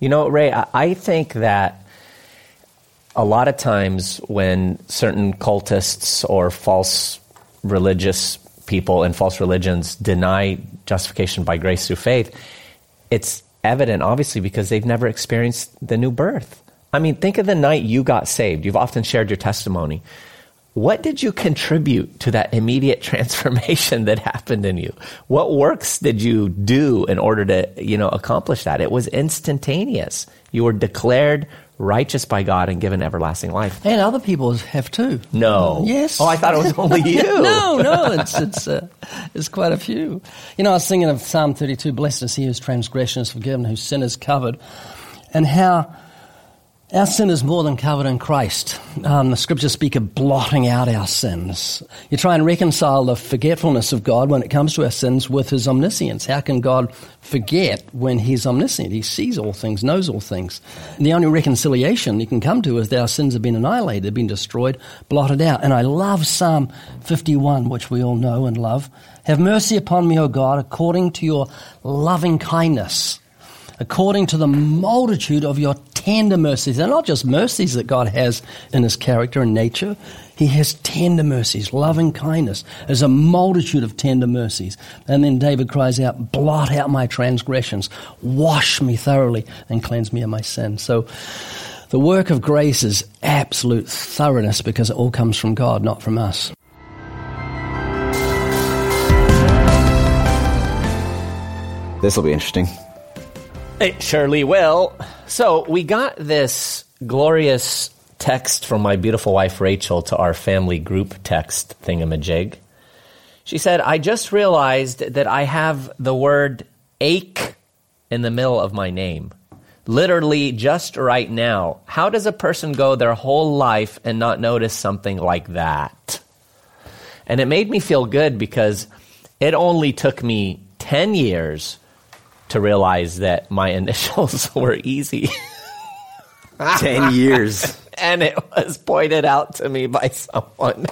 You know, Ray, I think that a lot of times when certain cultists or false religious people and false religions deny justification by grace through faith, it's evident, obviously, because they've never experienced the new birth. I mean, think of the night you got saved. You've often shared your testimony. What did you contribute to that immediate transformation that happened in you? What works did you do in order to, accomplish that? It was instantaneous. You were declared righteous by God and given everlasting life. And other people have too. No. Yes. Oh, I thought it was only you. No. It's quite a few. I was thinking of Psalm 32, blessed is he whose transgression is forgiven, whose sin is covered, and how our sin is more than covered in Christ. The scriptures speak of blotting out our sins. You try and reconcile the forgetfulness of God when it comes to our sins with his omniscience. How can God forget when he's omniscient? He sees all things, knows all things. And the only reconciliation you can come to is that our sins have been annihilated, have been destroyed, blotted out. And I love Psalm 51, which we all know and love. Have mercy upon me, O God, according to your loving kindness, according to the multitude of your tender mercies. They're not just mercies that God has in his character and nature. He has tender mercies, loving kindness. There's a multitude of tender mercies. And then David cries out, blot out my transgressions, wash me thoroughly, and cleanse me of my sin. So the work of grace is absolute thoroughness because it all comes from God, not from us. This will be interesting. It surely will. So we got this glorious text from my beautiful wife, Rachel, to our family group text thingamajig. She said, I just realized that I have the word ache in the middle of my name. Literally just right now. How does a person go their whole life and not notice something like that? And it made me feel good because it only took me 10 years to realize that my initials were easy. 10 years. And it was pointed out to me by someone.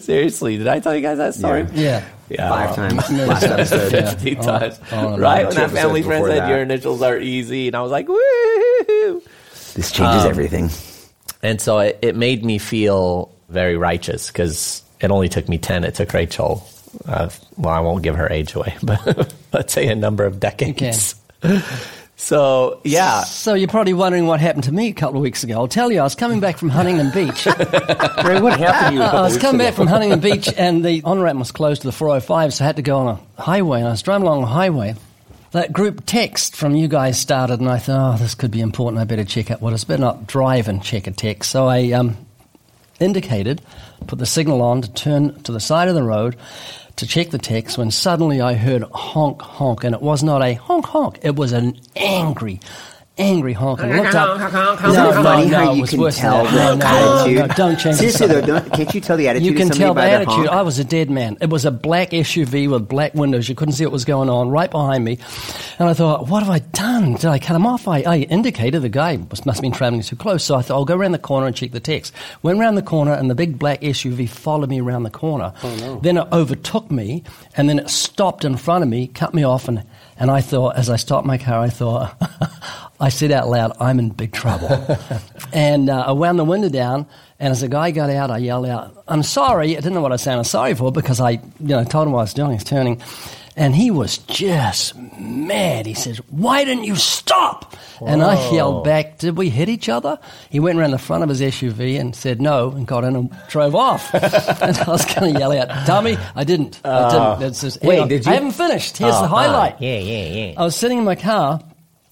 Seriously, did I tell you guys that story? Yeah. 5 times. No, last episode. 50 times. All right? When that family friend said, your initials are easy, and I was like, woo! This changes everything. And so it made me feel very righteous, because it only took me 10. It took Rachel... I won't give her age away, but let's say a number of decades. So, yeah. So you're probably wondering what happened to me a couple of weeks ago. I'll tell you, I was coming back from Huntington Beach. Ray, what happened to you? I was coming back from Huntington Beach, and the on-ramp was closed to the 405, so I had to go on a highway, and I was driving along the highway. That group text from you guys started, and I thought, this could be important. I better check out what it's. Better not drive and check a text. So I indicated, put the signal on to turn to the side of the road to check the text, when suddenly I heard honk, honk, and it was not a honk, honk. It was an angry honk. I looked up. It was worse than that. No, don't change it. Seriously, though, can't you tell the attitude? You can tell the attitude. I was a dead man. It was a black SUV with black windows. You couldn't see what was going on right behind me. And I thought, what have I done? Did I cut him off? I indicated the guy must have been traveling too close. So I thought, I'll go around the corner and check the text. Went around the corner, and the big black SUV followed me around the corner. Oh, no. Then it overtook me, and then it stopped in front of me, cut me off, and I thought, as I stopped my car, I said out loud, I'm in big trouble. And I wound the window down, and as the guy got out, I yelled out, I'm sorry. I didn't know what I sounded sorry for because I told him what I was doing. He's turning. And he was just mad. He says, why didn't you stop? Whoa. And I yelled back, did we hit each other? He went around the front of his SUV and said no and got in and drove off. And I was going to yell out, dummy, I didn't. It's just, wait, did you? I haven't finished. Here's the highlight. Yeah. I was sitting in my car,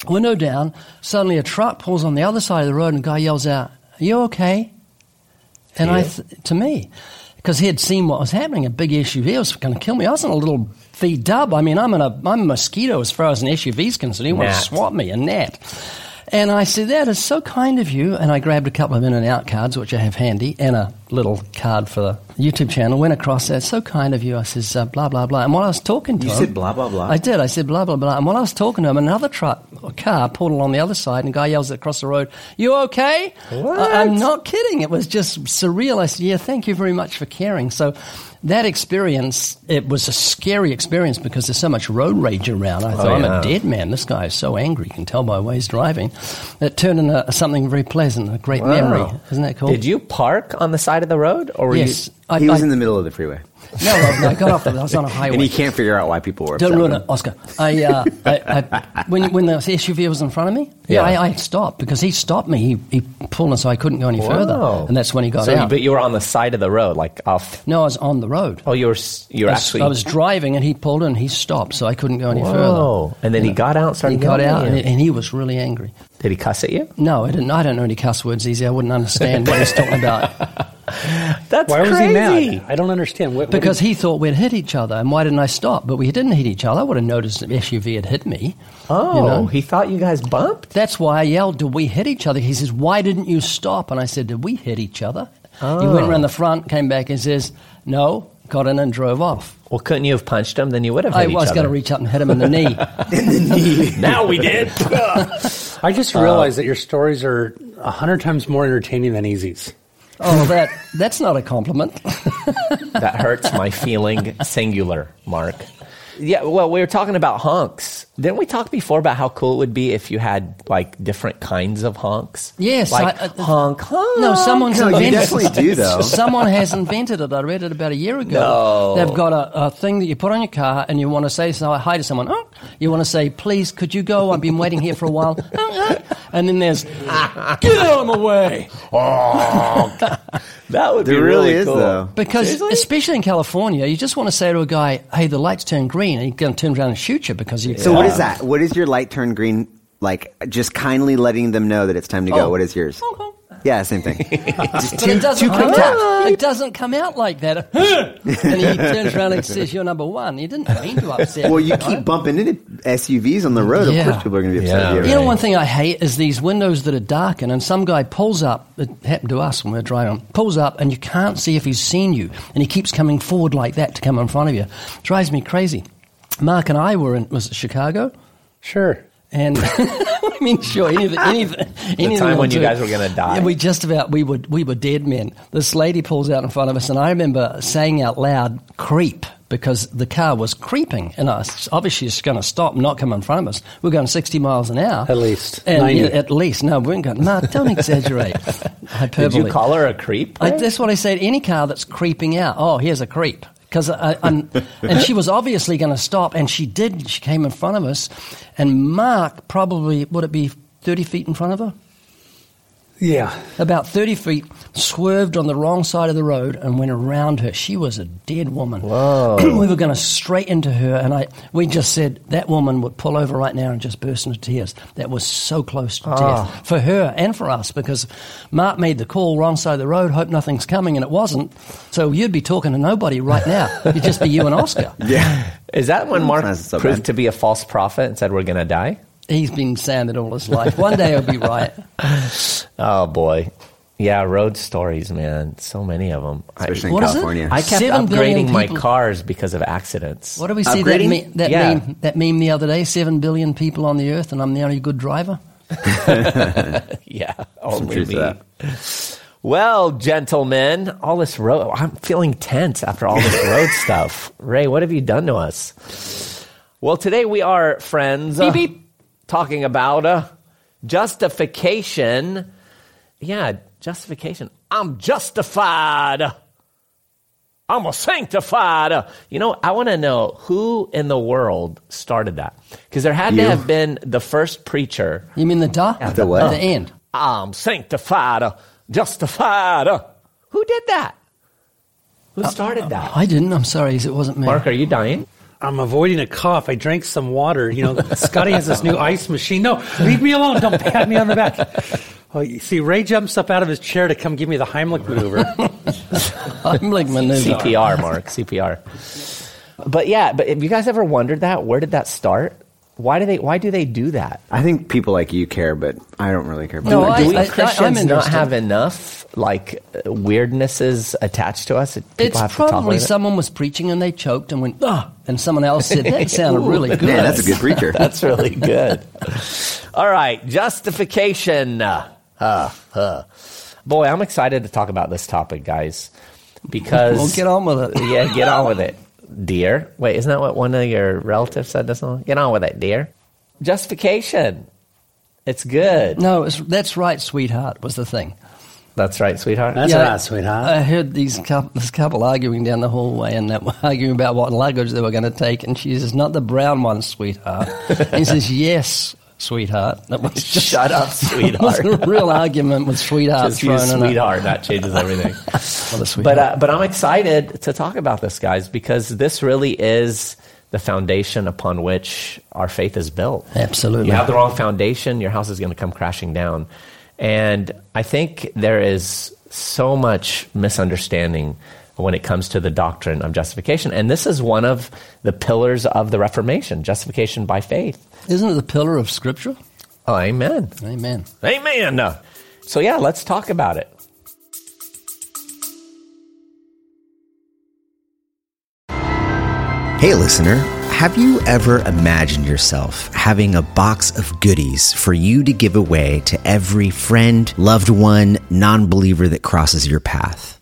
window down, suddenly a truck pulls on the other side of the road and a guy yells out, are you okay? And yeah. To me, because he had seen what was happening, a big SUV was going to kill me. I was in a little V-dub. I mean, I'm a mosquito as far as an SUV is concerned. He wanted to swat me, a gnat. And I said, that is so kind of you. And I grabbed a couple of in-and-out cards, which I have handy, and a little card for the YouTube channel. Went across that, so kind of you. I says, blah, blah, blah. And while I was talking to him... You said blah, blah, blah? I did. I said blah, blah, blah. And while I was talking to him, another truck or car pulled along the other side, and a guy yells across the road, you okay? What? I'm not kidding. It was just surreal. I said, yeah, thank you very much for caring. So That experience, it was a scary experience because there's so much road rage around. I thought, I'm a dead man. This guy is so angry. You can tell by the way he's driving. It turned into something very pleasant, a great memory. Isn't that cool? Did you park on the side of the road? Or were you... He was in the middle of the freeway. No, I got off. I was on a highway. And he can't figure out why people were upset. Don't ruin it, Oscar. When the SUV was in front of me, I stopped because he stopped me. He pulled, and so I couldn't go any further. And that's when he got out. But you were on the side of the road, like off. No, I was on the road. Oh, you were actually. I was driving, and he pulled in, and he stopped, so I couldn't go any further. Oh, and then he got out. And he was really angry. Did he cuss at you? No, I didn't. I don't know any cuss words easy. I wouldn't understand what he's talking about. That's why crazy. Was he mad? I don't understand. Because he thought we'd hit each other, and why didn't I stop? But we didn't hit each other. I would have noticed the SUV had hit me. Oh, he thought you guys bumped? That's why I yelled, "Did we hit each other?" He says, "Why didn't you stop?" And I said, "Did we hit each other?" Oh. He went around the front, came back, and says, "No." Got in and drove off. Well, couldn't you have punched him? Then you would have hit each other. I was going to reach up and hit him in the knee. In the knee. Now we did. I just realized that your stories are 100 times more entertaining than Easy's. Oh, that's not a compliment. That hurts my feeling, singular, Mark. Yeah, well, we were talking about honks. Didn't we talk before about how cool it would be if you had, like, different kinds of honks? Yes. Like, honk, honk. No, someone's invented it. You definitely do, though. Someone has invented it. I read it about a year ago. No. They've got a thing that you put on your car, and you want to say hi to someone. Oh. You want to say, "Please, could you go? I've been waiting here for a while." And then there's, "Get out of my way." That would be really cool. Though. Because especially in California, you just want to say to a guy, "Hey, the light's turned green," and he's going to turn around and shoot you because you... So what is that? What is your light turn green? Like, just kindly letting them know that it's time to go. What is yours? Oh. Yeah, same thing. Just it doesn't come out like that. And he turns around and says, "You're number one." You didn't mean to upset. Well, you keep bumping into SUVs on the road. Yeah. Of course people are going to be upset. Yeah. You know, one thing I hate is these windows that are darkened, and some guy pulls up. It happened to us when we were driving. Pulls up, and you can't see if he's seen you, and he keeps coming forward like that to come in front of you. Drives me crazy. Mark and I were in, was it Chicago? Sure. And I mean, sure, anything. The time when you guys were going to die. Yeah, we were dead men. This lady pulls out in front of us, and I remember saying out loud, "Creep," because the car was creeping, and obviously it's going to stop and not come in front of us. We're going 60 miles an hour. At least. And at least. No, we weren't going, Mark, don't exaggerate. Hyperbole. Did you call her a creep? That's what I said. Any car that's creeping out, "Oh, here's a creep." Because and she was obviously going to stop, and she did. She came in front of us, and Mark probably, would it be 30 feet in front of her? Yeah. About 30 feet, swerved on the wrong side of the road and went around her. She was a dead woman. Whoa. We were going straight into her, and we just said, that woman would pull over right now and just burst into tears. That was so close to death for her and for us, because Mark made the call, wrong side of the road, hope nothing's coming, and it wasn't. So you'd be talking to nobody right now. It'd just be you and Oscar. Yeah. Is that when Mark proved to be a false prophet and said, "We're going to die"? He's been saying it all his life. One day he'll be right. Oh, boy. Yeah, road stories, man. So many of them. Especially in California. I kept upgrading my cars because of accidents. What did we see that meme the other day? 7 billion people on the earth, and I'm the only good driver? Yeah, only me. Well, gentlemen, all this road... I'm feeling tense after all this road stuff. Ray, what have you done to us? Well, today we are friends... Beep, beep. Talking about justification. Yeah, justification. I'm justified. I'm a sanctified. You know, I want to know who in the world started that. Because there had to have been the first preacher. You mean the duh? At the what? At the end. I'm sanctified, justified. Who did that? Who started that? I didn't. I'm sorry. It wasn't me. Mark, are you dying? I'm avoiding a cough. I drank some water. You know, Scotty has this new ice machine. No, leave me alone. Don't pat me on the back. Oh, you see, Ray jumps up out of his chair to come give me the Heimlich maneuver. Heimlich maneuver. CPR, Mark. CPR. But have you guys ever wondered that? Where did that start? Why do they do that? I think people like you care, but I don't really care. Do we Christians not have enough like weirdnesses attached to us? It's probably someone was preaching and they choked and went, "Oh," and someone else said, "That sounded really good. Yeah, that's a good preacher." That's really good. All right, justification. Boy, I'm excited to talk about this topic, guys. Because well, get on with it. Yeah, get on with it, dear. Wait, isn't that what one of your relatives said to someone? Get on with it, dear. Justification. It's good. No, that's right, sweetheart, was the thing. That's right, sweetheart. That's right, sweetheart. I heard this couple arguing down the hallway, and they were arguing about what luggage they were going to take, and she says, not the brown one, sweetheart. And he says, yes, sweetheart. That was just, shut up, sweetheart. It was a real argument with sweetheart thrown in. Sweetheart, that changes everything. What a sweetheart. But I'm excited to talk about this, guys, because this really is the foundation upon which our faith is built. Absolutely. You have the wrong foundation, your house is going to come crashing down. And I think there is so much misunderstanding when it comes to the doctrine of justification. And this is one of the pillars of the Reformation, justification by faith. Isn't it the pillar of Scripture? Oh, amen. Amen. Amen. So yeah, let's talk about it. Hey, listener, have you ever imagined yourself having a box of goodies for you to give away to every friend, loved one, non-believer that crosses your path?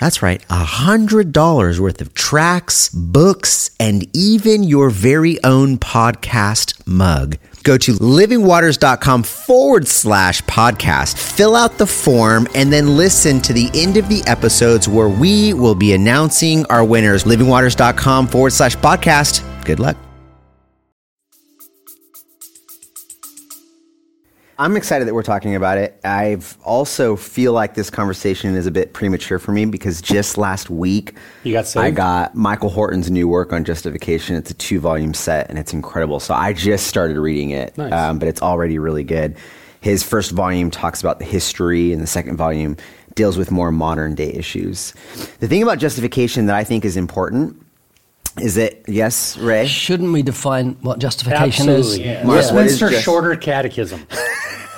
That's right, $100 worth of tracks, books, and even your very own podcast mug. Go to livingwaters.com/podcast, fill out the form, and then listen to the end of the episodes where we will be announcing our winners. livingwaters.com/podcast. Good luck. I'm excited that we're talking about it. I also feel like this conversation is a bit premature for me because just last week I got Michael Horton's new work on justification. It's a 2-volume set and it's incredible. So I just started reading it, nice. But it's already really good. His first volume talks about the history and the second volume deals with more modern day issues. The thing about justification that I think is important is it, yes, Ray? Shouldn't we define what justification Absolutely, is? Yeah. Westminster Shorter Catechism.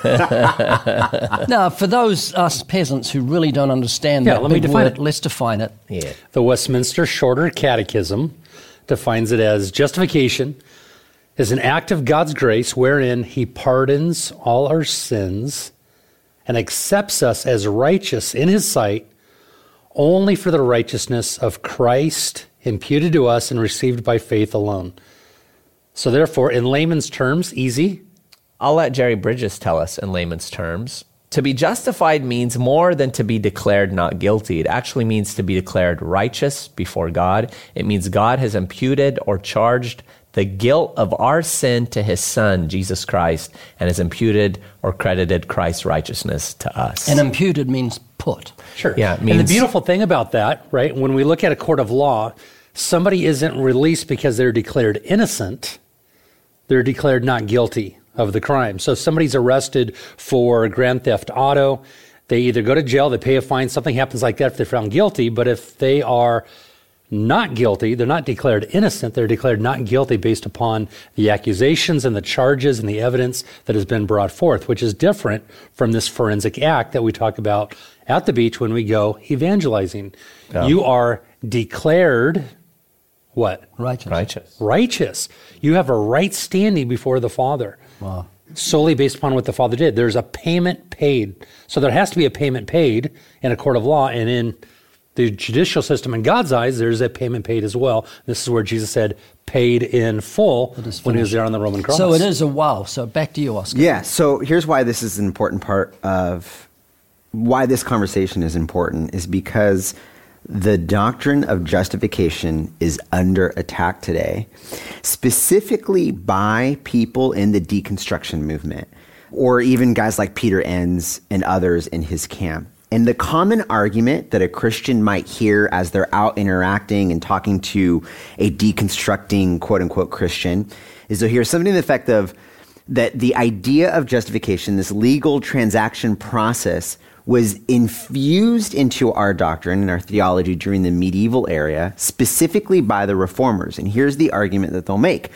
Now, for those us peasants who really don't understand that big word, let's define it. Yeah. The Westminster Shorter Catechism defines it as justification is an act of God's grace wherein he pardons all our sins and accepts us as righteous in his sight only for the righteousness of Christ imputed to us and received by faith alone. So therefore, in layman's terms, easy. I'll let Jerry Bridges tell us in layman's terms. To be justified means more than to be declared not guilty. It actually means to be declared righteous before God. It means God has imputed or charged the guilt of our sin to his son, Jesus Christ, and has imputed or credited Christ's righteousness to us. And imputed means put. Sure. Yeah, means, and the beautiful thing about that, right, when we look at a court of law, somebody isn't released because they're declared innocent. They're declared not guilty of the crime. So if somebody's arrested for grand theft auto, they either go to jail, they pay a fine, something happens like that if they're found guilty. But if they are not guilty, they're not declared innocent, they're declared not guilty based upon the accusations and the charges and the evidence that has been brought forth, which is different from this forensic act that we talk about at the beach when we go evangelizing. Yeah. You are declared what? Righteous. You have a right standing before the Father. Wow. Solely based upon what the Father did. There's a payment paid. So there has to be a payment paid in a court of law and in the judicial system. In God's eyes, there's a payment paid as well. This is where Jesus said, paid in full when he was there on the Roman cross. So it is a wow. So back to you, Oscar. Yeah, so here's why this is an important part of why this conversation is important is because the doctrine of justification is under attack today, specifically by people in the deconstruction movement, or even guys like Peter Enns and others in his camp. And the common argument that a Christian might hear as they're out interacting and talking to a deconstructing quote-unquote Christian is they'll hear something to the effect of that the idea of justification, this legal transaction process, was infused into our doctrine and our theology during the medieval era, specifically by the reformers. And here's the argument that they'll make.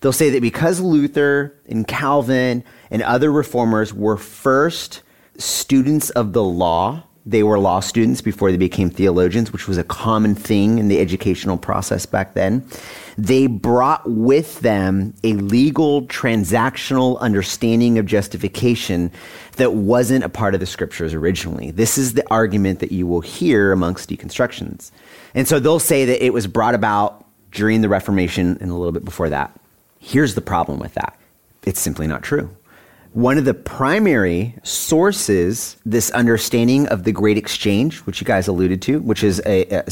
They'll say that because Luther and Calvin and other reformers were first students of the law, they were law students before they became theologians, which was a common thing in the educational process back then. They brought with them a legal, transactional understanding of justification that wasn't a part of the scriptures originally. This is the argument that you will hear amongst deconstructions. And so they'll say that it was brought about during the Reformation and a little bit before that. Here's the problem with that. It's simply not true. One of the primary sources, this understanding of the great exchange, which you guys alluded to, which is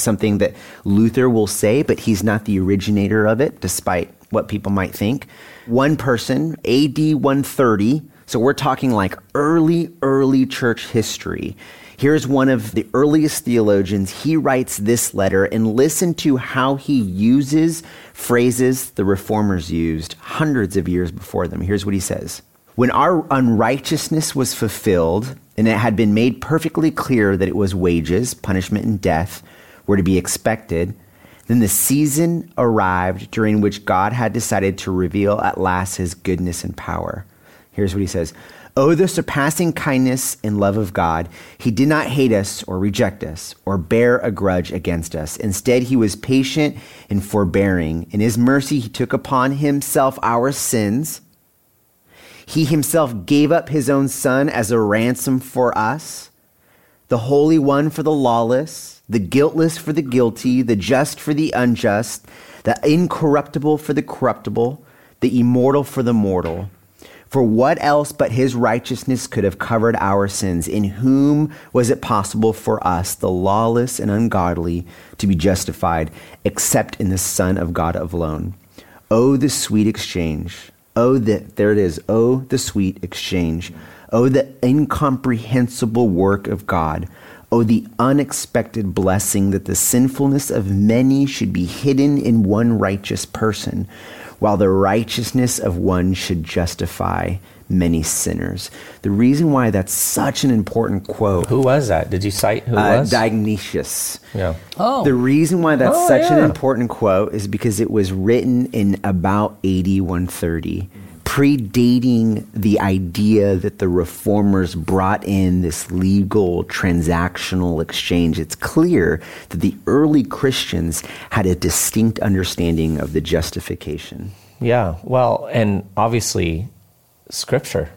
something that Luther will say, but he's not the originator of it, despite what people might think. One person, AD 130, so we're talking like early church history. Here's one of the earliest theologians. He writes this letter, and listen to how he uses phrases the reformers used hundreds of years before them. Here's what he says. When our unrighteousness was fulfilled, and it had been made perfectly clear that it was wages, punishment, and death were to be expected, then the season arrived during which God had decided to reveal at last his goodness and power. Here's what he says. Oh, the surpassing kindness and love of God. He did not hate us or reject us or bear a grudge against us. Instead, he was patient and forbearing. In his mercy, he took upon himself our sins. He himself gave up his own son as a ransom for us, the holy one for the lawless, the guiltless for the guilty, the just for the unjust, the incorruptible for the corruptible, the immortal for the mortal. For what else but his righteousness could have covered our sins? In whom was it possible for us, the lawless and ungodly, to be justified, except in the Son of God alone? Oh, the sweet exchange. Oh, the sweet exchange. Oh, the incomprehensible work of God. Oh, the unexpected blessing that the sinfulness of many should be hidden in one righteous person, while the righteousness of one should justify many sinners. The reason why that's such an important quote. Who was that? Did you cite who was? Dionysius. Yeah. Oh. The reason why that's an important quote is because it was written in about AD 130, predating the idea that the reformers brought in this legal transactional exchange. It's clear that the early Christians had a distinct understanding of the justification. Yeah. Well, and obviously Scripture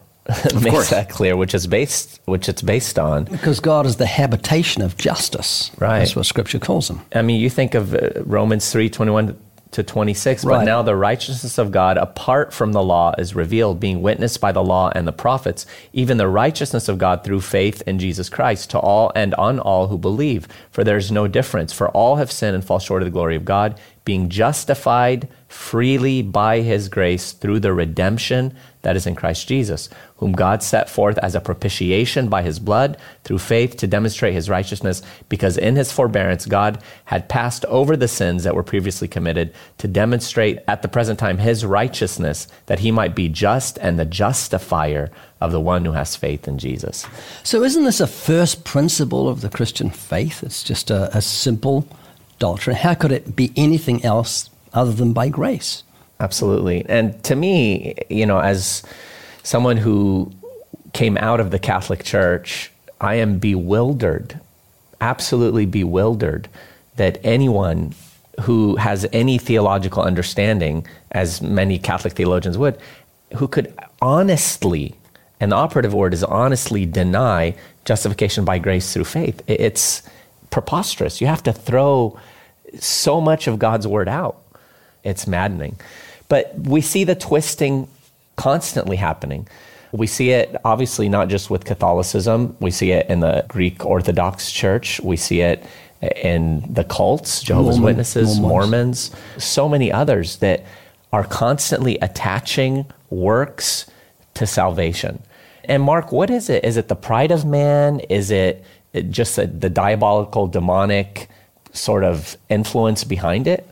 makes that clear, which it's based on. Because God is the habitation of justice. Right. That's what Scripture calls him. I mean, you think of Romans 3:21 to 26, right. But now the righteousness of God apart from the law is revealed, being witnessed by the law and the prophets, even the righteousness of God through faith in Jesus Christ to all and on all who believe. For there is no difference, for all have sinned and fall short of the glory of God, being justified freely by his grace through the redemption that is in Christ Jesus, whom God set forth as a propitiation by his blood through faith to demonstrate his righteousness, because in his forbearance God had passed over the sins that were previously committed to demonstrate at the present time his righteousness, that he might be just and the justifier of the one who has faith in Jesus. So isn't this a first principle of the Christian faith? It's just a simple doctrine. How could it be anything else other than by grace? Absolutely. And to me, you know, as someone who came out of the Catholic Church, I am bewildered, absolutely bewildered, that anyone who has any theological understanding, as many Catholic theologians would, who could honestly, and the operative word is honestly, deny justification by grace through faith. It's preposterous. You have to throw so much of God's word out. It's maddening. But we see the twisting constantly happening. We see it obviously not just with Catholicism. We see it in the Greek Orthodox Church. We see it in the cults, Jehovah's Witnesses, Mormons, so many others that are constantly attaching works to salvation. And Mark, what is it? Is it the pride of man? Is it just the diabolical, demonic sort of influence behind it?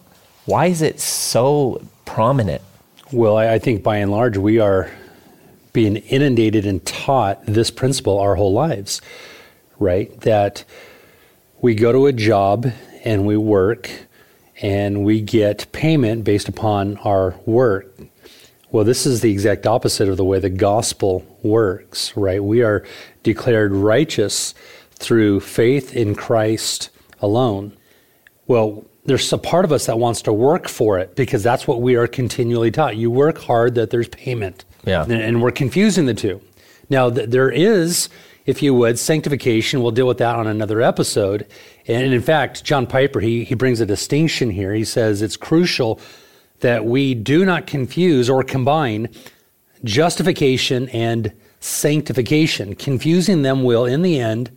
Why is it so prominent? Well, I think by and large, we are being inundated and taught this principle our whole lives, right? That we go to a job and we work and we get payment based upon our work. Well, this is the exact opposite of the way the gospel works, right? We are declared righteous through faith in Christ alone. Well, there's a part of us that wants to work for it because that's what we are continually taught. You work hard that there's payment. Yeah. And we're confusing the two. Now, there is, if you would, sanctification. We'll deal with that on another episode. And in fact, John Piper, he brings a distinction here. He says it's crucial that we do not confuse or combine justification and sanctification. Confusing them will, in the end,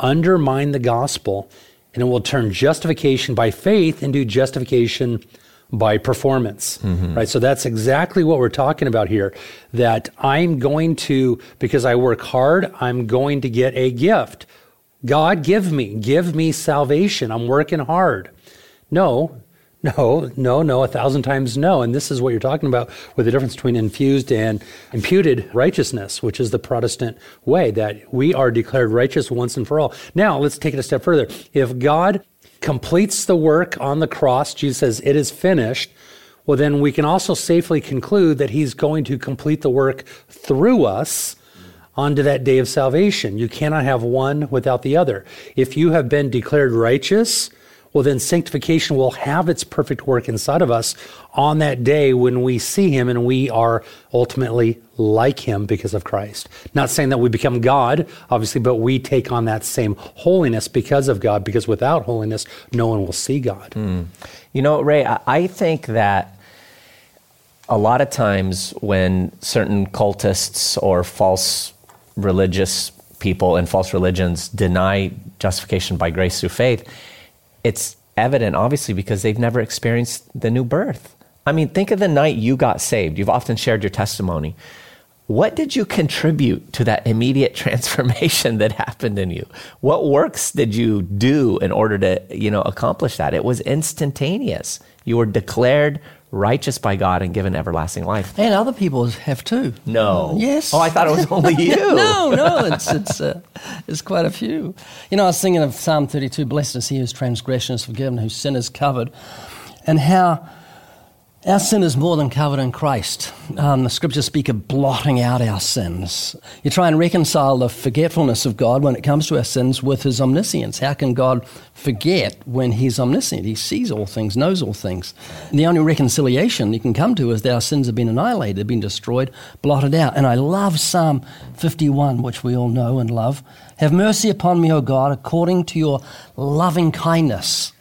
undermine the gospel, and it will turn justification by faith into justification by performance, right? So that's exactly what we're talking about here, that I'm going to, because I work hard, I'm going to get a gift. God, give me salvation. I'm working hard. No, 1,000 times no. And this is what you're talking about with the difference between infused and imputed righteousness, which is the Protestant way, that we are declared righteous once and for all. Now, let's take it a step further. If God completes the work on the cross, Jesus says, it is finished, well, then we can also safely conclude that he's going to complete the work through us onto that day of salvation. You cannot have one without the other. If you have been declared righteous, well, then sanctification will have its perfect work inside of us on that day when we see him and we are ultimately like him because of Christ. Not saying that we become God, obviously, but we take on that same holiness because of God, because without holiness, no one will see God. You know, Ray, I think that a lot of times when certain cultists or false religious people and false religions deny justification by grace through faith, it's evident, obviously, because they've never experienced the new birth. I mean, think of the night you got saved. You've often shared your testimony. What did you contribute to that immediate transformation that happened in you? What works did you do in order to, accomplish that? It was instantaneous. You were declared righteous by God and given everlasting life. And other people have too. No. Yes. Oh, I thought it was only you. No. It's quite a few. I was thinking of Psalm 32, blessed is he whose transgression is forgiven, whose sin is covered, and how our sin is more than covered in Christ. The scriptures speak of blotting out our sins. You try and reconcile the forgetfulness of God when it comes to our sins with his omniscience. How can God forget when he's omniscient? He sees all things, knows all things. And the only reconciliation you can come to is that our sins have been annihilated, have been destroyed, blotted out. And I love Psalm 51, which we all know and love. Have mercy upon me, O God, according to your loving kindness,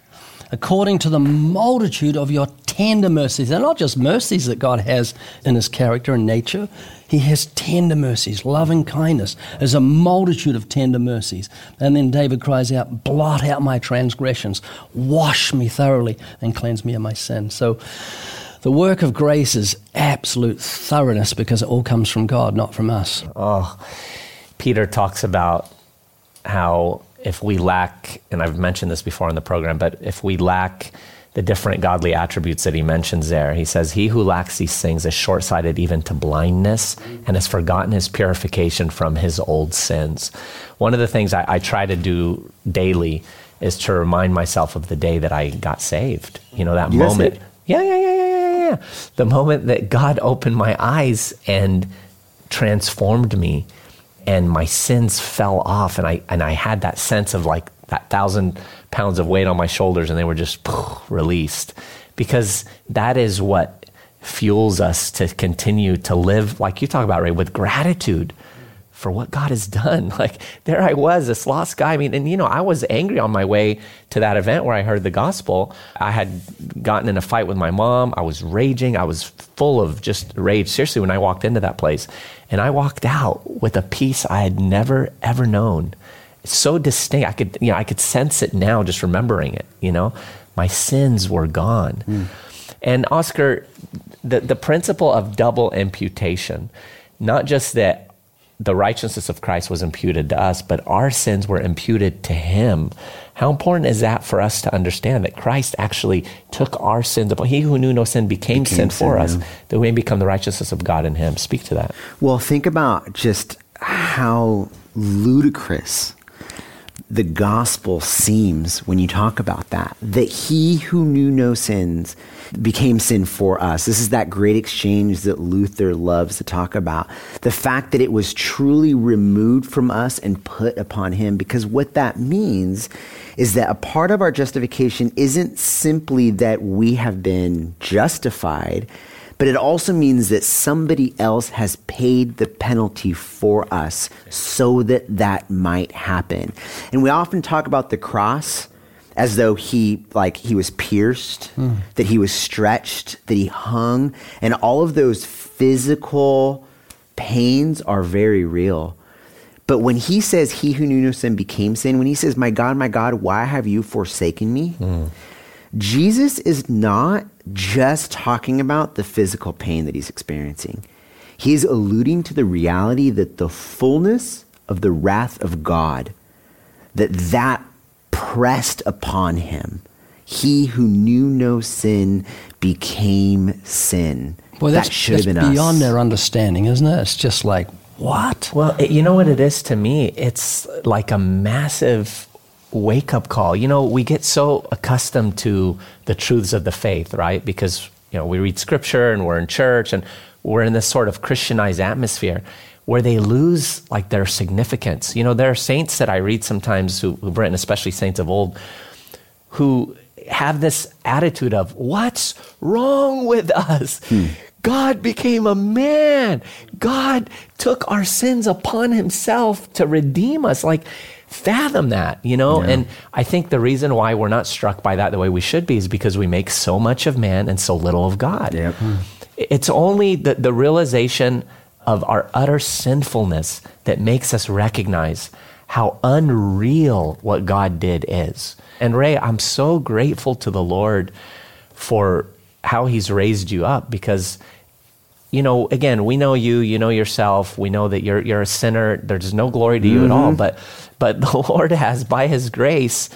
according to the multitude of your tender mercies. They're not just mercies that God has in his character and nature. He has tender mercies, loving kindness. There's a multitude of tender mercies. And then David cries out, blot out my transgressions, wash me thoroughly, and cleanse me of my sin. So the work of grace is absolute thoroughness because it all comes from God, not from us. Oh, Peter talks about how if we lack, and I've mentioned this before on the program, but if we lack the different godly attributes that he mentions there, he says, he who lacks these things is short-sighted even to blindness and has forgotten his purification from his old sins. One of the things I try to do daily is to remind myself of the day that I got saved. That moment. Yeah. The moment that God opened my eyes and transformed me and my sins fell off, and I had that sense of like that 1,000 pounds of weight on my shoulders, and they were just released, because that is what fuels us to continue to live, like you talk about, Ray, with gratitude for what God has done. Like, there I was, this lost guy. I mean, and I was angry on my way to that event where I heard the gospel. I had gotten in a fight with my mom. I was raging. I was full of just rage, seriously, when I walked into that place. And I walked out with a peace I had never, ever known. It's so distinct. I could sense it now just remembering it, My sins were gone. And Oscar, the principle of double imputation, not just that the righteousness of Christ was imputed to us, but our sins were imputed to him. How important is that for us to understand that Christ actually took our sins upon? He who knew no sin became sin for us, that we may become the righteousness of God in him. Speak to that. Well, think about just how ludicrous the gospel seems when you talk about that he who knew no sins became sin for us. This is that great exchange that Luther loves to talk about. The fact that it was truly removed from us and put upon him, because what that means is that a part of our justification isn't simply that we have been justified, but it also means that somebody else has paid the penalty for us so that might happen. And we often talk about the cross as though he was pierced, that he was stretched, that he hung, and all of those physical pains are very real. But when he says, he who knew no sin became sin, when he says, my God, why have you forsaken me? Jesus is not just talking about the physical pain that he's experiencing. He's alluding to the reality that the fullness of the wrath of God, that pressed upon him. He who knew no sin became sin. Well, that should have been us. That's beyond their understanding, isn't it? It's just like, what? Well, you know what it is to me? It's like a massive wake-up call. You know, we get so accustomed to the truths of the faith, right? Because, you know, we read scripture and we're in church and we're in this sort of Christianized atmosphere where they lose like their significance. You know, there are saints that I read sometimes who've written, especially saints of old, who have this attitude of, what's wrong with us? God became a man. God took our sins upon himself to redeem us. Like, fathom that, you know? Yeah. And I think the reason why we're not struck by that the way we should be is because we make so much of man and so little of God. Yep. It's only the realization of our utter sinfulness that makes us recognize how unreal what God did is. And Ray, I'm so grateful to the Lord for how he's raised you up, because, you know, again, we know you know yourself, we know that you're a sinner, there's no glory to you at all, but the Lord has, by his grace,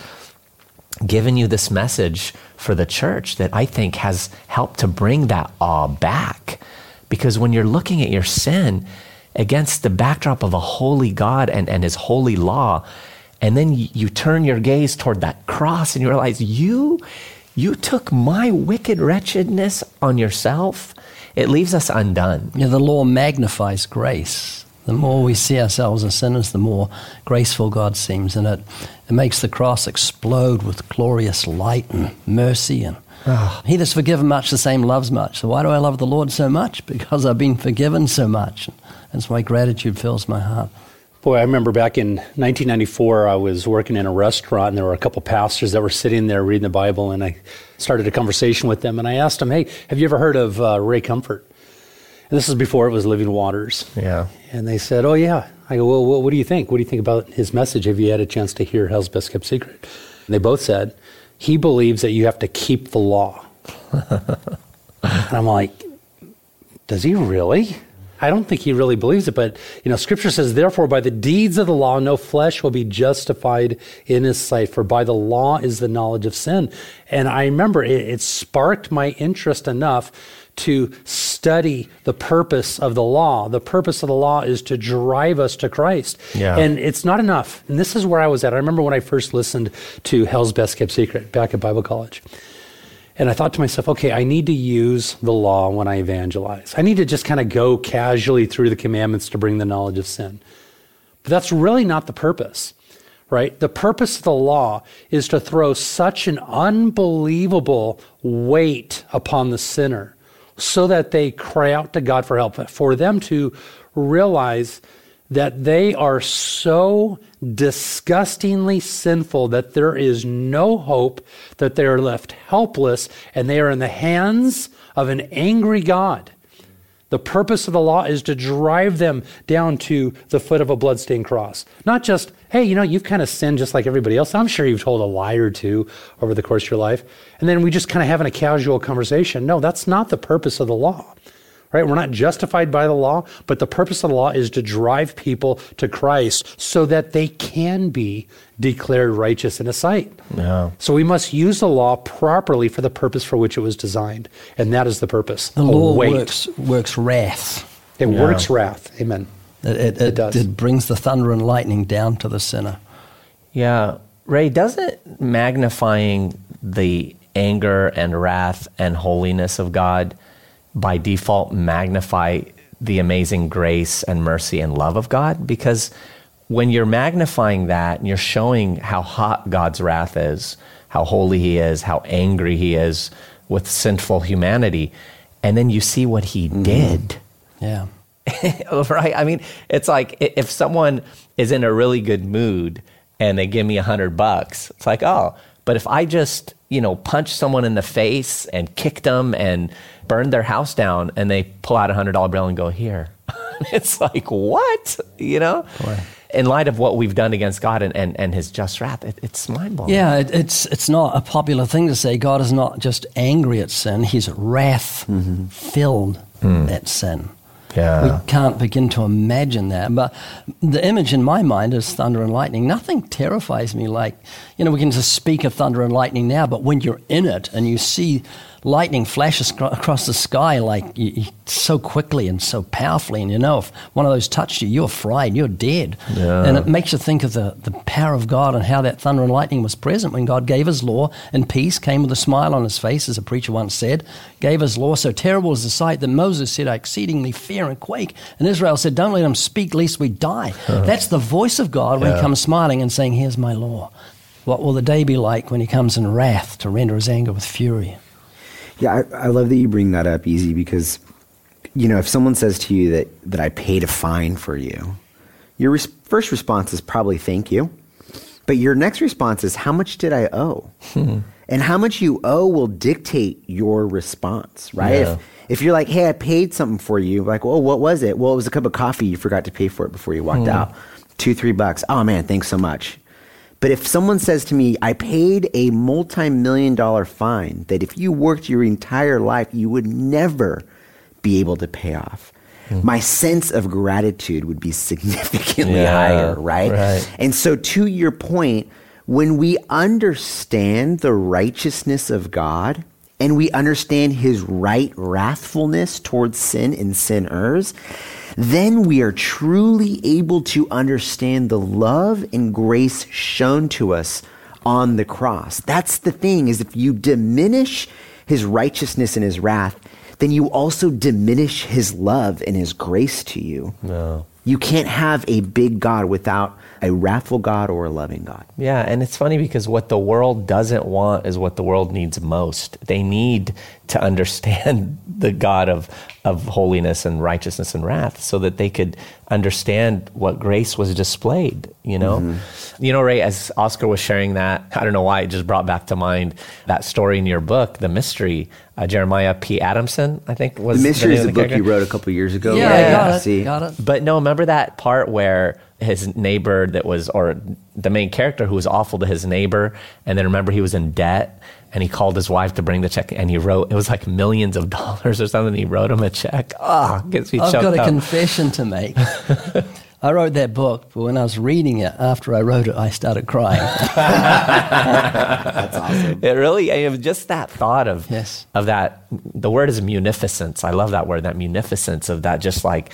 given you this message for the church that I think has helped to bring that awe back. Because when you're looking at your sin against the backdrop of a holy God and his holy law, and then you turn your gaze toward that cross and you realize you took my wicked wretchedness on yourself, it leaves us undone. Yeah, the law magnifies grace. The more we see ourselves as sinners, the more graceful God seems, and it makes the cross explode with glorious light and mercy. And he that's forgiven much, the same loves much. So why do I love the Lord so much? Because I've been forgiven so much. That's why gratitude fills my heart. Boy, I remember back in 1994, I was working in a restaurant, and there were a couple pastors that were sitting there reading the Bible, and I started a conversation with them, and I asked them, hey, have you ever heard of Ray Comfort? And this was before it was Living Waters. Yeah. And they said, oh, yeah. I go, well, what do you think? What do you think about his message? Have you had a chance to hear Hell's Best Kept Secret? And they both said, he believes that you have to keep the law. And I'm like, does he really? I don't think he really believes it, but you know, Scripture says, therefore, by the deeds of the law, no flesh will be justified in his sight, for by the law is the knowledge of sin. And I remember it sparked my interest enough to study the purpose of the law. The purpose of the law is to drive us to Christ. Yeah. And it's not enough. And this is where I was at. I remember when I first listened to Hell's Best Kept Secret back at Bible college. And I thought to myself, okay, I need to use the law when I evangelize. I need to just kind of go casually through the commandments to bring the knowledge of sin. But that's really not the purpose, right? The purpose of the law is to throw such an unbelievable weight upon the sinner so that they cry out to God for help, for them to realize that they are so disgustingly sinful that there is no hope, that they are left helpless, and they are in the hands of an angry God. The purpose of the law is to drive them down to the foot of a bloodstained cross. Not just, hey, you know, you've kind of sinned just like everybody else. I'm sure you've told a lie or two over the course of your life. And then we just kind of having a casual conversation. No, that's not the purpose of the law. Right? We're not justified by the law, but the purpose of the law is to drive people to Christ so that they can be declared righteous in his sight. Yeah. So we must use the law properly for the purpose for which it was designed, and that is the purpose. The law works wrath. It works wrath. Amen. It does. It brings the thunder and lightning down to the sinner. Yeah. Ray, doesn't magnifying the anger and wrath and holiness of God by default magnify the amazing grace and mercy and love of God? Because when you're magnifying that and you're showing how hot God's wrath is, how holy he is, how angry he is with sinful humanity, and then you see what he did. Yeah. Right? I mean, it's like if someone is in a really good mood and they give me $100, it's like, oh, but if I just, punched someone in the face and kicked them and burned their house down and they pull out $100 bill and go, here. It's like, what? Boy. In light of what we've done against God and his just wrath, it's mind-blowing. Yeah, it's not a popular thing to say God is not just angry at sin, he's wrath-filled at sin. Yeah. We can't begin to imagine that. But the image in my mind is thunder and lightning. Nothing terrifies me like, we can just speak of thunder and lightning now, but when you're in it and you see lightning flashes across the sky like so quickly and so powerfully, and if one of those touched you, you're fried, you're dead. Yeah. And it makes you think of the power of God and how that thunder and lightning was present when God gave his law and peace came with a smile on his face, as a preacher once said, gave his law. So terrible is the sight that Moses said, I exceedingly fear and quake. And Israel said, don't let him speak lest we die. That's the voice of God when he comes smiling and saying, here's my law. What will the day be like when he comes in wrath to render his anger with fury? Yeah, I love that you bring that up, Easy, because, if someone says to you that I paid a fine for you, your first response is probably thank you. But your next response is, how much did I owe? And how much you owe will dictate your response, right? Yeah. If you're like, hey, I paid something for you, like, well, what was it? Well, it was a cup of coffee. You forgot to pay for it before you walked out. $2-3. Oh, man, thanks so much. But if someone says to me, I paid a multi-million-dollar fine that if you worked your entire life, you would never be able to pay off, my sense of gratitude would be significantly higher, right? And so to your point, when we understand the righteousness of God and we understand his right wrathfulness towards sin and sinners, then we are truly able to understand the love and grace shown to us on the cross. That's the thing, is if you diminish his righteousness and his wrath, then you also diminish his love and his grace to you. No. You can't have a big God without a wrathful God or a loving God. Yeah, and it's funny because what the world doesn't want is what the world needs most. They need to understand the God of holiness and righteousness and wrath so that they could understand what grace was displayed, Ray, as Oscar was sharing that, I don't know why, it just brought back to mind that story in your book, The Mystery. Jeremiah P. Adamson, I think, was the Mystery is a book you wrote a couple years ago. Yeah, right? I got it. But no, remember that part where his neighbor or the main character who was awful to his neighbor, and then remember he was in debt, and he called his wife to bring the check, and he wrote, it was like millions of dollars or something, he wrote him a check. Oh, gets me choked up. I've got a confession to make. I wrote that book, but when I was reading it, after I wrote it, I started crying. That's awesome. It really, just that thought of that, the word is munificence. I love that word, that munificence of that just like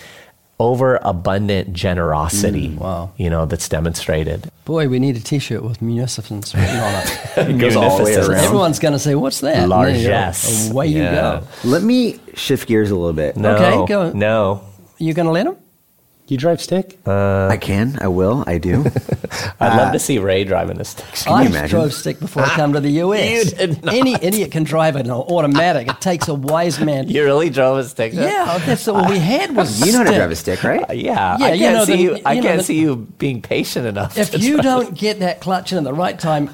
overabundant generosity, that's demonstrated. Boy, we need a T-shirt with munificence written on it. It goes all the way around. Everyone's going to say, what's that? Largesse. Away you go. Let me shift gears a little bit. No, okay, go. No. You're going to let him? Do you drive stick? I can. I will. I do. I'd love to see Ray driving a stick. I drove stick before I come to the U.S. Any idiot can drive an automatic. It takes a wise man. You really drove a stick? Huh? Yeah, that's all we had was stick. You know how to drive a stick, right? Yeah. I can't see you being patient enough. If you don't get that clutch in at the right time,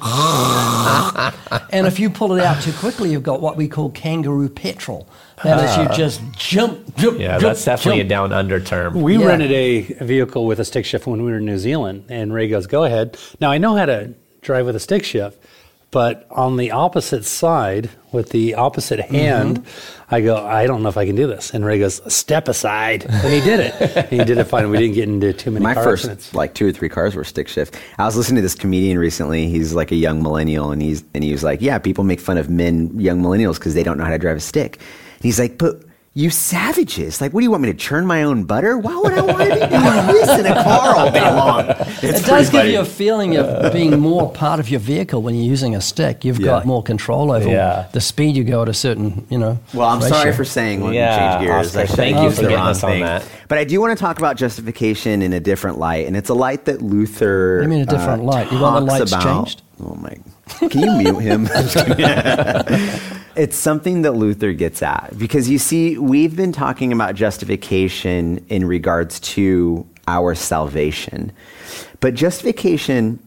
and if you pull it out too quickly, you've got what we call kangaroo petrol. That is, you just jump. Yeah, that's definitely a down under term. We rented a vehicle with a stick shift when we were in New Zealand, and Ray goes, go ahead. Now, I know how to drive with a stick shift, but on the opposite side, with the opposite hand, I go, I don't know if I can do this. And Ray goes, step aside. And he did it. And he did it fine. We didn't get into too many car accidents. My first, 2 or 3 cars were stick shift. I was listening to this comedian recently. He's like a young millennial, and he was like, yeah, people make fun of young millennials, because they don't know how to drive a stick. He's like, but You savages. Like, what do you want me to churn my own butter? Why would I want to be doing this in a car all day long? It does give you a feeling of being more part of your vehicle when you're using a stick. You've got more control over the speed you go at a certain, you know. Well, I'm sorry for saying when you change gears. Oscar, thank you for getting us on that. But I do want to talk about justification in a different light, and it's a light that Luther. You mean a different light? You want the lights changed? Oh my! Can you mute him? It's something that Luther gets at, because you see, we've been talking about justification in regards to our salvation. But justification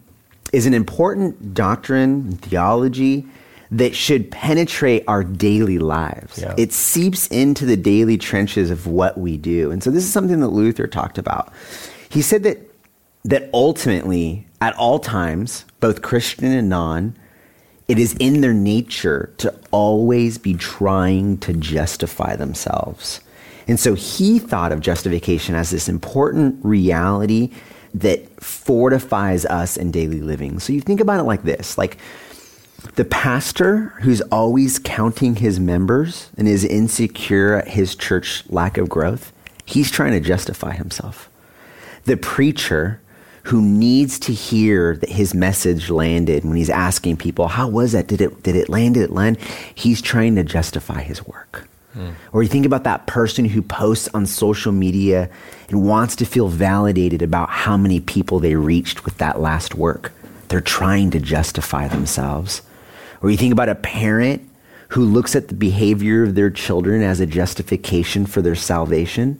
is an important doctrine, theology, that should penetrate our daily lives. Yeah. It seeps into the daily trenches of what we do. And so this is something that Luther talked about. He said that ultimately, at all times, both Christian and non, it is in their nature to always be trying to justify themselves. And so he thought of justification as this important reality that fortifies us in daily living. So you think about it like this, like the pastor who's always counting his members and is insecure at his church lack of growth, he's trying to justify himself. The preacher who needs to hear that his message landed when he's asking people, how was that? Did it land? Did it land? He's trying to justify his work. Mm. Or you think about that person who posts on social media and wants to feel validated about how many people they reached with that last work. They're trying to justify themselves. Or you think about a parent who looks at the behavior of their children as a justification for their salvation.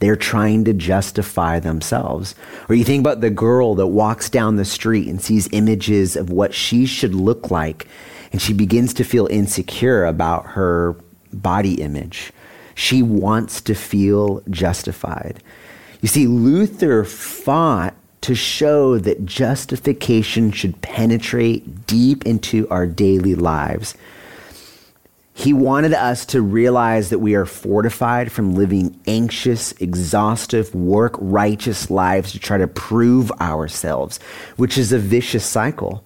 They're trying to justify themselves. Or you think about the girl that walks down the street and sees images of what she should look like, and she begins to feel insecure about her body image. She wants to feel justified. You see, Luther fought to show that justification should penetrate deep into our daily lives. He wanted us to realize that we are fortified from living anxious, exhaustive, work-righteous lives to try to prove ourselves, which is a vicious cycle.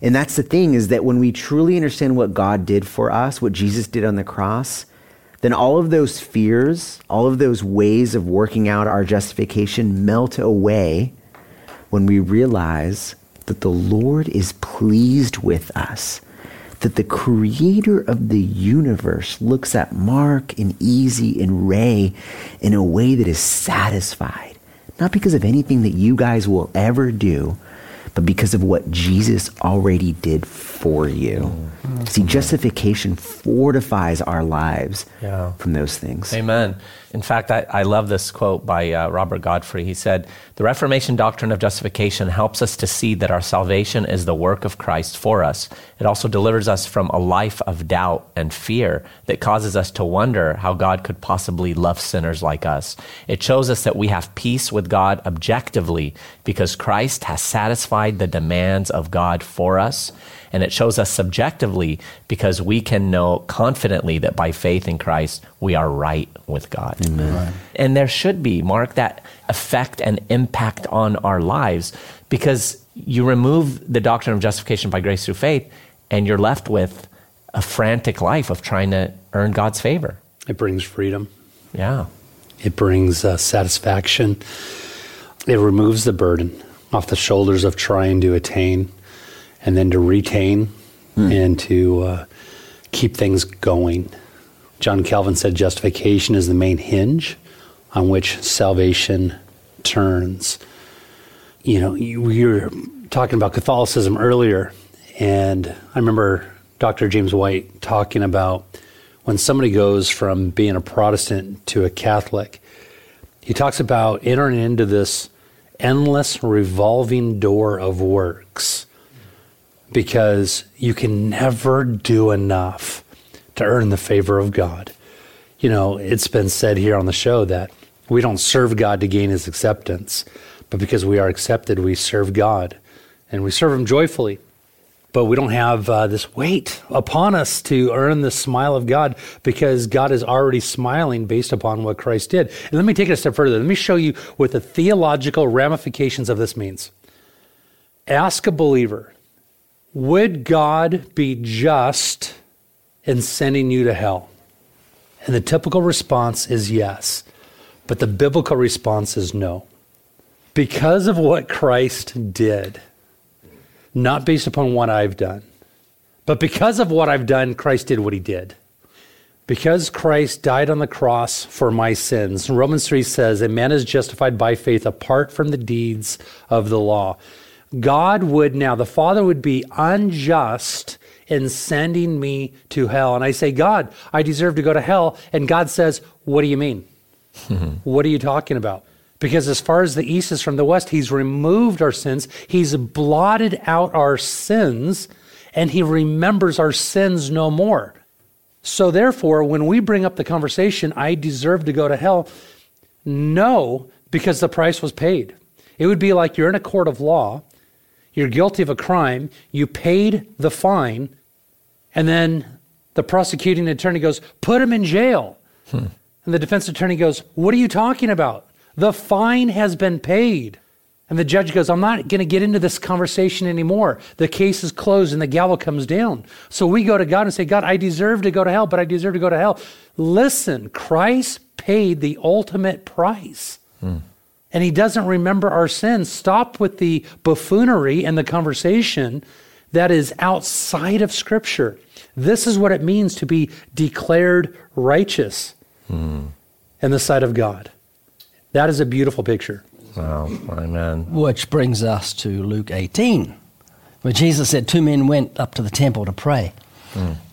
And that's the thing, is that when we truly understand what God did for us, what Jesus did on the cross, then all of those fears, all of those ways of working out our justification melt away when we realize that the Lord is pleased with us. That the creator of the universe looks at Mark and Easy and Ray in a way that is satisfied, not because of anything that you guys will ever do, but because of what Jesus already did for you. Mm-hmm. See, justification fortifies our lives from those things. Amen. In fact, I love this quote by Robert Godfrey. He said, "The Reformation doctrine of justification helps us to see that our salvation is the work of Christ for us. It also delivers us from a life of doubt and fear that causes us to wonder how God could possibly love sinners like us. It shows us that we have peace with God objectively because Christ has satisfied the demands of God for us, and it shows us subjectively because we can know confidently that by faith in Christ we are right with God." Amen. Right. And there should be, Mark, that effect and impact on our lives, because you remove the doctrine of justification by grace through faith and you're left with a frantic life of trying to earn God's favor. It brings freedom. Yeah. It brings satisfaction. It removes the burden off the shoulders of trying to attain and then to retain and to keep things going. John Calvin said justification is the main hinge on which salvation turns. You know, you were talking about Catholicism earlier, and I remember Dr. James White talking about when somebody goes from being a Protestant to a Catholic, he talks about entering into this endless revolving door of works, because you can never do enough to earn the favor of God. You know, it's been said here on the show that we don't serve God to gain his acceptance, but because we are accepted, we serve God and we serve him joyfully. But we don't have this weight upon us to earn the smile of God, because God is already smiling based upon what Christ did. And let me take it a step further. Let me show you what the theological ramifications of this means. Ask a believer, would God be just in sending you to hell? And the typical response is yes, but the biblical response is no. Because of what Christ did, not based upon what I've done, but because of what I've done, Christ did what he did. Because Christ died on the cross for my sins. Romans 3 says, a man is justified by faith apart from the deeds of the law. God would now, the Father would be unjust in sending me to hell. And I say, God, I deserve to go to hell. And God says, what do you mean? What are you talking about? Because as far as the east is from the west, he's removed our sins. He's blotted out our sins and he remembers our sins no more. So therefore, when we bring up the conversation, I deserve to go to hell, no, because the price was paid. It would be like you're in a court of law, you're guilty of a crime, you paid the fine, and then the prosecuting attorney goes, put him in jail. And the defense attorney goes, what are you talking about? The fine has been paid. And the judge goes, I'm not going to get into this conversation anymore. The case is closed and the gavel comes down. So we go to God and say, God, I deserve to go to hell, but I deserve to go to hell. Listen, Christ paid the ultimate price. And he doesn't remember our sins. Stop with the buffoonery and the conversation that is outside of Scripture. This is what it means to be declared righteous in the sight of God. That is a beautiful picture. Wow, amen. Which brings us to Luke 18, where Jesus said, 2 men went up to the temple to pray.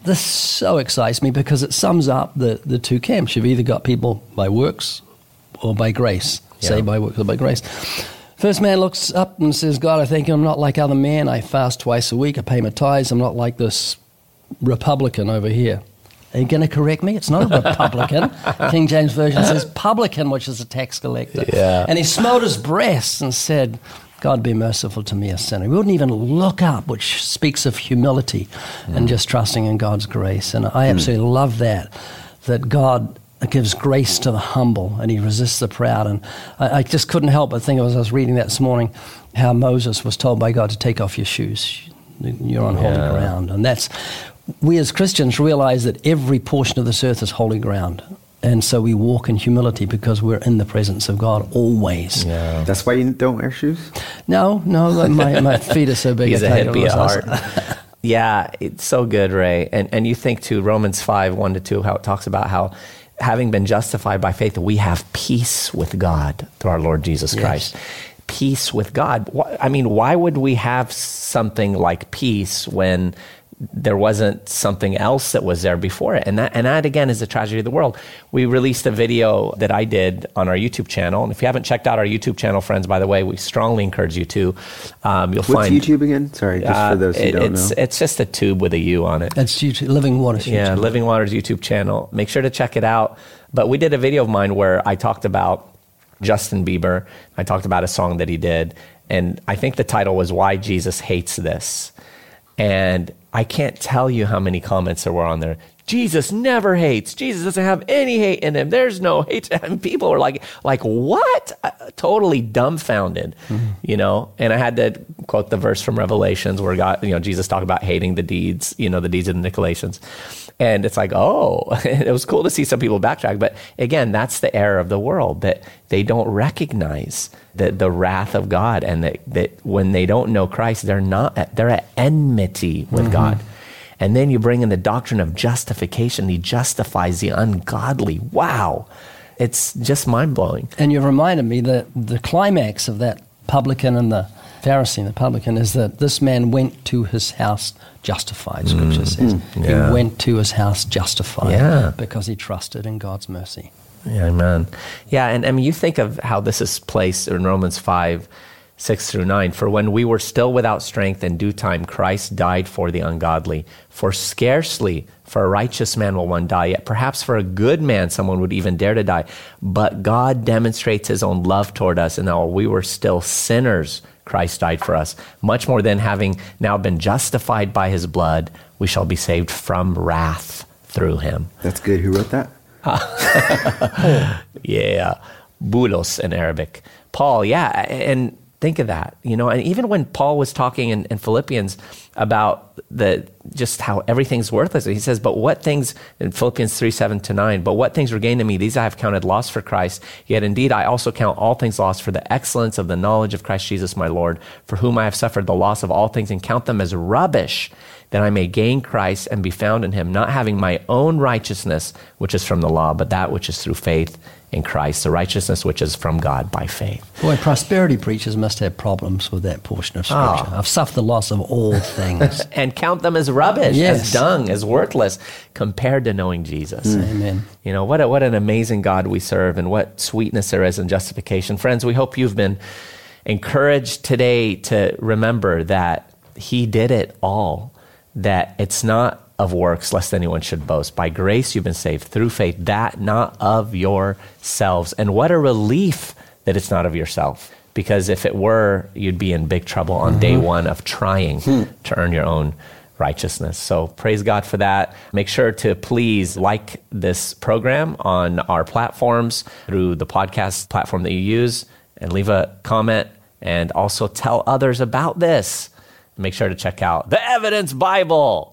This so excites me because it sums up the 2 camps. You've either got people by works or by grace. Yeah. Say by works or by grace. First man looks up and says, God, I thank you, I'm not like other men. I fast twice a week. I pay my tithes. I'm not like this Republican over here. Are you going to correct me? It's not a Republican. King James Version says publican, which is a tax collector. Yeah. And he smote his breast and said, God be merciful to me, a sinner. We wouldn't even look up, which speaks of humility and just trusting in God's grace. And I absolutely love that God gives grace to the humble and he resists the proud. And I just couldn't help but think, as I was reading that this morning, how Moses was told by God to take off your shoes. You're on holy ground. And that's... We as Christians realize that every portion of this earth is holy ground. And so we walk in humility because we're in the presence of God always. Yeah. That's why you don't wear shoes? No. My feet are so big. He's a hippie at heart. Yeah, it's so good, Ray. And you think to Romans 5, 1-2, how it talks about how having been justified by faith, we have peace with God through our Lord Jesus Christ. Peace with God. I mean, why would we have something like peace when... there wasn't something else that was there before it. And that again is the tragedy of the world. We released a video that I did on our YouTube channel. And if you haven't checked out our YouTube channel, friends, by the way, we strongly encourage you to. What's YouTube again? Sorry, just for those who don't know. It's just a tube with a U on it. That's YouTube, Living Waters YouTube. Yeah, Living Waters YouTube channel. Make sure to check it out. But we did a video of mine where I talked about Justin Bieber. I talked about a song that he did. And I think the title was Why Jesus Hates This. And I can't tell you how many comments there were on there. Jesus never hates. Jesus doesn't have any hate in him. There's no hate. And people were like what? Totally dumbfounded, you know? And I had to quote the verse from Revelations where God, Jesus talked about hating the deeds of the Nicolaitans. And it's like, it was cool to see some people backtrack. But again, that's the error of the world, that they don't recognize the wrath of God, and that when they don't know Christ, they're at enmity with God. And then you bring in the doctrine of justification. He justifies the ungodly. Wow. It's just mind-blowing. And you reminded me that the climax of that publican and the Pharisee and the publican is that this man went to his house justified, Scripture says. He went to his house justified because he trusted in God's mercy. Yeah, amen. Yeah, and I mean, you think of how this is placed in Romans 5, 6-9. For when we were still without strength, in due time, Christ died for the ungodly. For scarcely for a righteous man will one die, yet perhaps for a good man someone would even dare to die. But God demonstrates his own love toward us, and while we were still sinners, Christ died for us. Much more than, having now been justified by his blood, we shall be saved from wrath through him. That's good. Who wrote that? Yeah. Boulos in Arabic. Paul, and think of that, and even when Paul was talking in Philippians about the just how everything's worthless. He says, but what things, in Philippians 3:7-9, but what things were gained to me, these I have counted loss for Christ. Yet indeed, I also count all things lost for the excellence of the knowledge of Christ Jesus, my Lord, for whom I have suffered the loss of all things and count them as rubbish, that I may gain Christ and be found in him, not having my own righteousness, which is from the law, but that which is through faith in Christ, the righteousness which is from God by faith. Boy, prosperity preachers must have problems with that portion of Scripture. Oh. I've suffered the loss of all things. And count them as rubbish, yes, as dung, as worthless, compared to knowing Jesus. Mm. Amen. You know, what an amazing God we serve, and what sweetness there is in justification. Friends, we hope you've been encouraged today to remember that he did it all, that it's not of works, lest anyone should boast. By grace you've been saved through faith, that not of yourselves. And what a relief that it's not of yourself, because if it were, you'd be in big trouble on day one of trying to earn your own righteousness. So praise God for that. Make sure to please like this program on our platforms through the podcast platform that you use, and leave a comment, and also tell others about this. Make sure to check out the Evidence Bible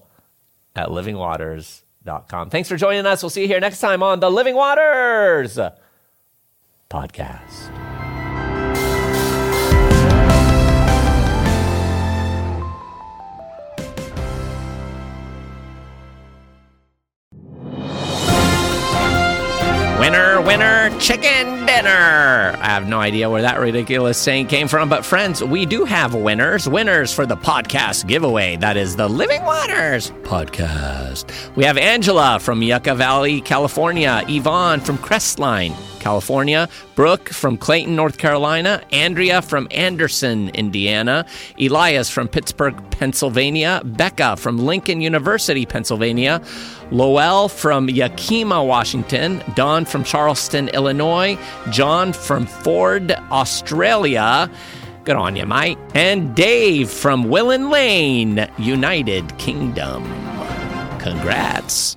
at livingwaters.com. Thanks for joining us. We'll see you here next time on the Living Waters podcast. Winner, winner, chicken dinner. I have no idea where that ridiculous saying came from, but friends, we do have winners. Winners for the podcast giveaway. That is the Living Waters podcast. We have Angela from Yucca Valley, California. Yvonne from Crestline, California. Brooke from Clayton, North Carolina. Andrea from Anderson, Indiana. Elias from Pittsburgh, Pennsylvania. Becca from Lincoln University, Pennsylvania. Lowell from Yakima, Washington. Don from Charleston, Illinois. John from Ford, Australia. Good on you, mate. And Dave from Willen Lane, United Kingdom. Congrats.